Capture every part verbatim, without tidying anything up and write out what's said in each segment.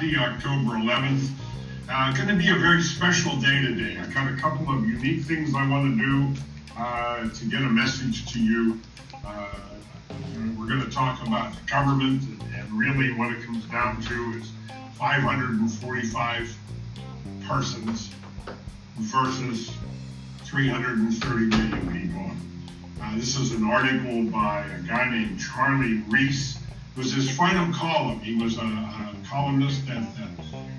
Monday, October eleventh. Uh, going to be a very special day today. I've got a couple of unique things I want to do uh, to get a message to you. Uh, we're going to talk about the government, and, and really what it comes down to is five hundred forty-five persons versus three hundred thirty million people. Uh, this is an article by a guy named Charlie Reese. It was his final column. He was a, a columnist at the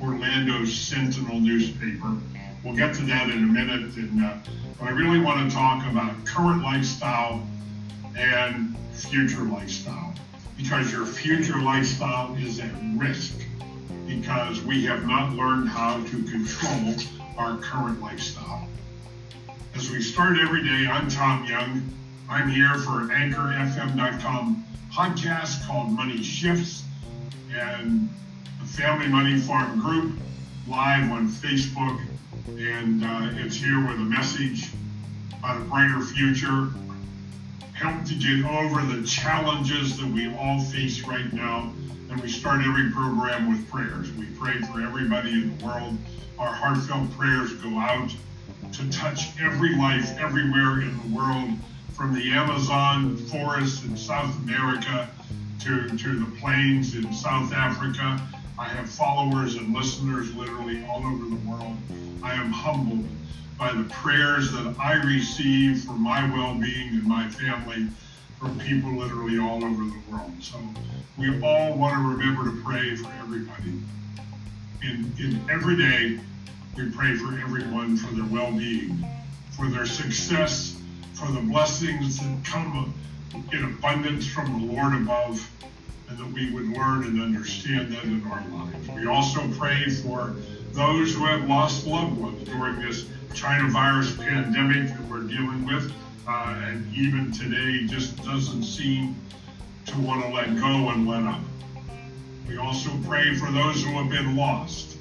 Orlando Sentinel newspaper. We'll get to that in a minute. And, uh, but I really want to talk about current lifestyle and future lifestyle, because your future lifestyle is at risk because we have not learned how to control our current lifestyle. As we start every day, I'm Tom Young. I'm here for Anchor F M dot com podcast called Money Shifts, and the Family Money Farm group live on Facebook. And uh, it's here with a message about a brighter future, help to get over the challenges that we all face right now. And we start every program with prayers. We pray for everybody in the world. Our heartfelt prayers go out to touch every life everywhere in the world, from the Amazon forests in South America to, to the plains in South Africa. I have followers and listeners literally all over the world. I am humbled by the prayers that I receive for my well-being and my family from people literally all over the world. So we all want to remember to pray for everybody. In, in every day, we pray for everyone, for their well-being, for their success, for the blessings that come in abundance from the Lord above, and that we would learn and understand that in our lives. We also pray for those who have lost loved ones during this China virus pandemic that we're dealing with, uh, and even today just doesn't seem to want to let go and let up. We also pray for those who have been lost,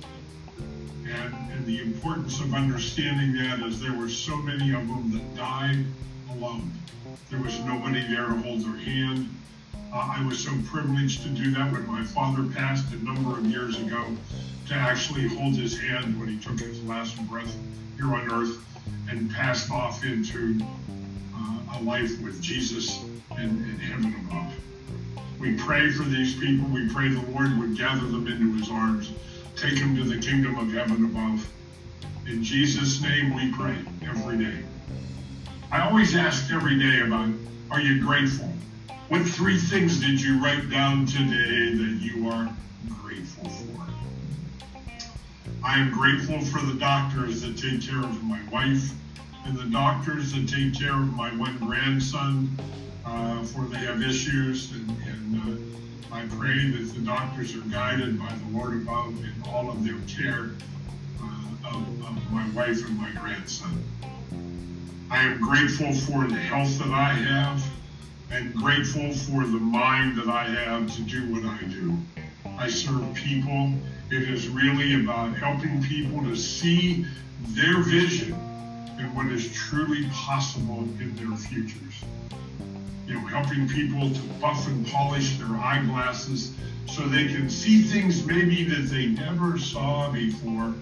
and the importance of understanding that is there were so many of them that died alone. There was nobody there to hold their hand. Uh, I was so privileged to do that when my father passed a number of years ago, to actually hold his hand when he took his last breath here on earth and passed off into uh, a life with Jesus and, and heaven above. We pray for these people. We pray the Lord would gather them into his arms, take them to the kingdom of heaven above. In Jesus' name we pray every day. I always ask every day about, are you grateful? What three things did you write down today that you are grateful for? I am grateful for the doctors that take care of my wife, and the doctors that take care of my one grandson, uh, for they have issues, and, and uh, I pray that the doctors are guided by the Lord above in all of their care uh, of, of my wife and my grandson. I am grateful for the health that I have, and grateful for the mind that I have to do what I do. I serve people. It is really about helping people to see their vision and what is truly possible in their futures. You know, helping people to buff and polish their eyeglasses so they can see things maybe that they never saw before.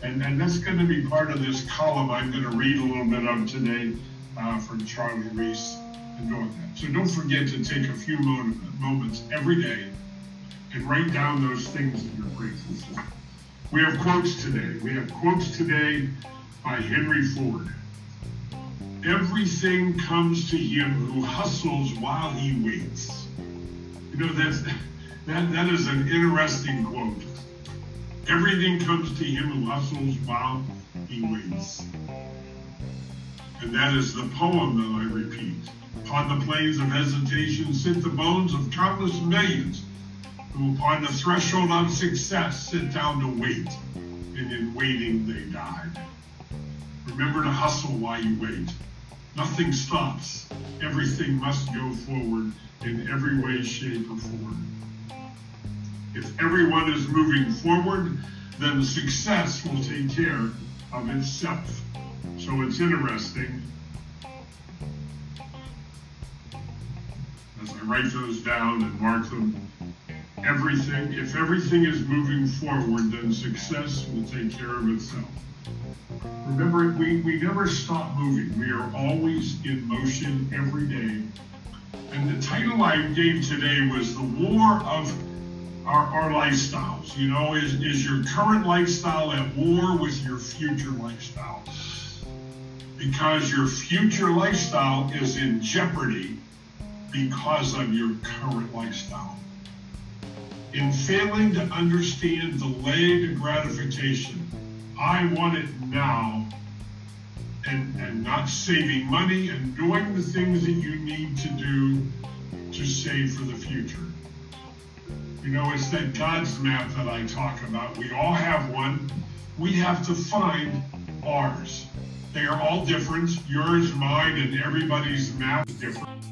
And, and that's going to be part of this column I'm going to read a little bit of today uh, from Charlie Reese and doing that. So don't forget to take a few moments every day and write down those things that you're grateful for. We have quotes today. We have quotes today by Henry Ford. Everything comes to him who hustles while he waits. You know, that's, that, that is an interesting quote. Everything comes to him who hustles while he waits. And that is the poem that I repeat. Upon the plains of hesitation sit the bones of countless millions, who upon the threshold of success sit down to wait, and in waiting they died. Remember to hustle while you wait. Nothing stops. Everything must go forward in every way, shape, or form. If everyone is moving forward, then success will take care of itself. So it's interesting. As I write those down and mark them, everything, if everything is moving forward, then success will take care of itself. Remember, we, we never stop moving. We are always in motion every day. And the title I gave today was The War of Our, our Lifestyles. You know, is, is your current lifestyle at war with your future lifestyle? Because your future lifestyle is in jeopardy because of your current lifestyle. In failing to understand delayed gratification, I want it now, and, and not saving money and doing the things that you need to do to save for the future. You know, it's that God's map that I talk about. We all have one. We have to find ours. They are all different. Yours, mine, and everybody's map is different.